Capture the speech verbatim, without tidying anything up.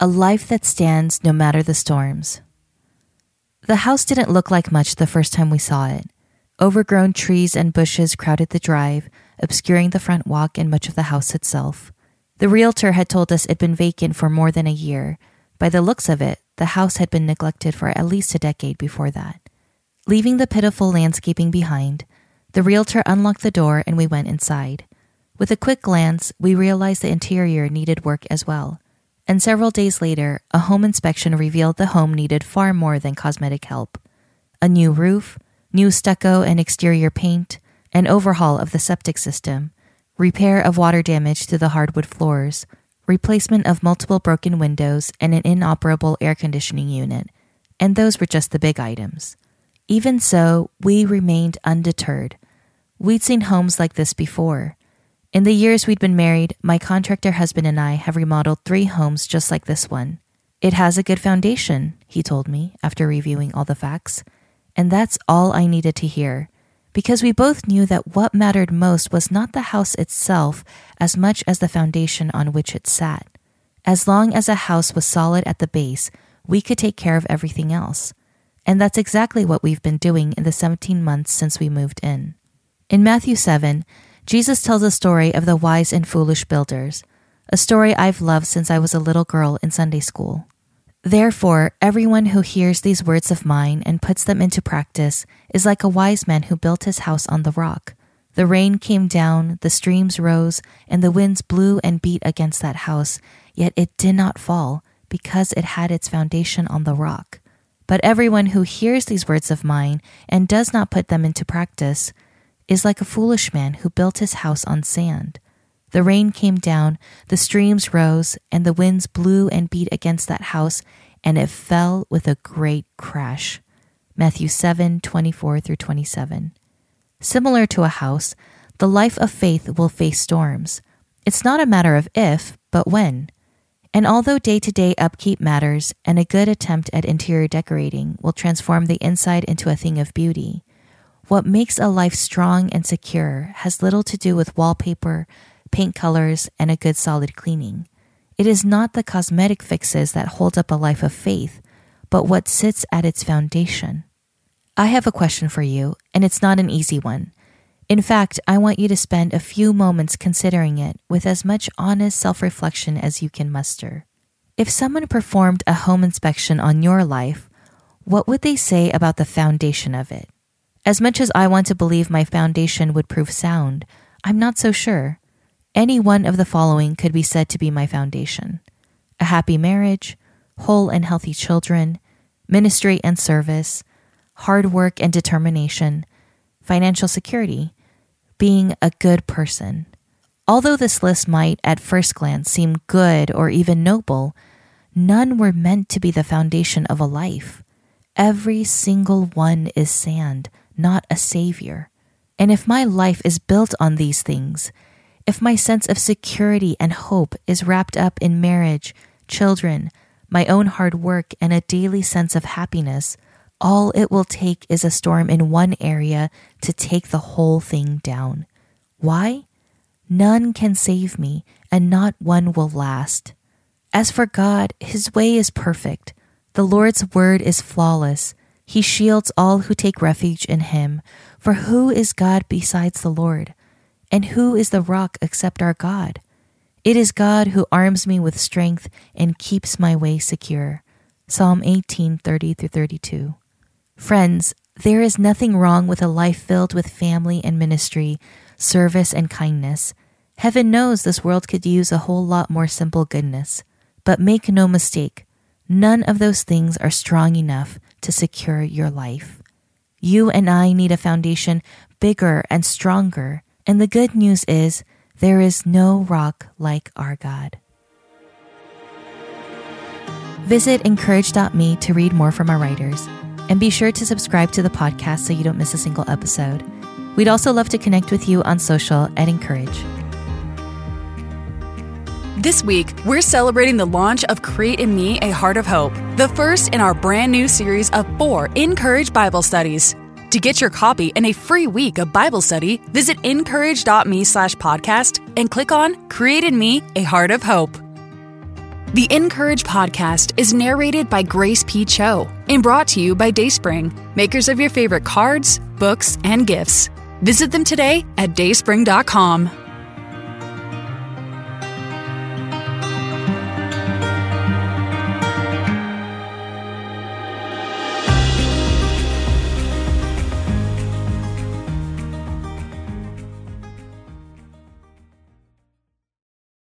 A Life That Stands No Matter the Storms. The house didn't look like much the first time we saw it. Overgrown trees and bushes crowded the drive, obscuring the front walk and much of the house itself. The realtor had told us it'd been vacant for more than a year. By the looks of it, the house had been neglected for at least a decade before that. Leaving the pitiful landscaping behind, the realtor unlocked the door and we went inside. With a quick glance, we realized the interior needed work as well. And several days later, a home inspection revealed the home needed far more than cosmetic help. A new roof, new stucco and exterior paint, an overhaul of the septic system, repair of water damage to the hardwood floors, replacement of multiple broken windows, and an inoperable air conditioning unit. And those were just the big items. Even so, we remained undeterred. We'd seen homes like this before. In the years we'd been married, my contractor husband and I have remodeled three homes just like this one. It has a good foundation, he told me, after reviewing all the facts. And that's all I needed to hear, because we both knew that what mattered most was not the house itself as much as the foundation on which it sat. As long as a house was solid at the base, we could take care of everything else. And that's exactly what we've been doing in the seventeen months since we moved in. In Matthew seven, Jesus tells a story of the wise and foolish builders, a story I've loved since I was a little girl in Sunday school. Therefore, everyone who hears these words of mine and puts them into practice is like a wise man who built his house on the rock. The rain came down, the streams rose, and the winds blew and beat against that house, yet it did not fall, because it had its foundation on the rock. But everyone who hears these words of mine and does not put them into practice is like a foolish man who built his house on sand. The rain came down, the streams rose, and the winds blew and beat against that house, and it fell with a great crash. Matthew seven, twenty-four through twenty-seven. Similar to a house, the life of faith will face storms. It's not a matter of if, but when. And although day-to-day upkeep matters, and a good attempt at interior decorating will transform the inside into a thing of beauty, what makes a life strong and secure has little to do with wallpaper, paint colors, and a good solid cleaning. It is not the cosmetic fixes that hold up a life of faith, but what sits at its foundation. I have a question for you, and it's not an easy one. In fact, I want you to spend a few moments considering it with as much honest self-reflection as you can muster. If someone performed a home inspection on your life, what would they say about the foundation of it? As much as I want to believe my foundation would prove sound, I'm not so sure. Any one of the following could be said to be my foundation: a happy marriage, whole and healthy children, ministry and service, hard work and determination, financial security, being a good person. Although this list might, at first glance, seem good or even noble, none were meant to be the foundation of a life. Every single one is sand, not a savior. And if my life is built on these things, if my sense of security and hope is wrapped up in marriage, children, my own hard work, and a daily sense of happiness, all it will take is a storm in one area to take the whole thing down. Why? None can save me, and not one will last. As for God, his way is perfect. The Lord's word is flawless. He shields all who take refuge in him. For who is God besides the Lord? And who is the rock except our God? It is God who arms me with strength and keeps my way secure. Psalm eighteen, thirty through thirty-two. Friends, there is nothing wrong with a life filled with family and ministry, service and kindness. Heaven knows this world could use a whole lot more simple goodness. But make no mistake, none of those things are strong enough to secure your life. You and I need a foundation bigger and stronger, and the good news is there is no rock like our God. Visit incourage dot me to read more from our writers. And be sure to subscribe to the podcast so you don't miss a single episode. We'd also love to connect with you on social at Encourage. This week, we're celebrating the launch of Create in Me a Heart of Hope, the first in our brand new series of four Encourage Bible studies. To get your copy and a free week of Bible study, visit encourage.me slash podcast and click on Create in Me a Heart of Hope. The Encourage podcast is narrated by Grace P. Cho and brought to you by Dayspring, makers of your favorite cards, books, and gifts. Visit them today at dayspring dot com.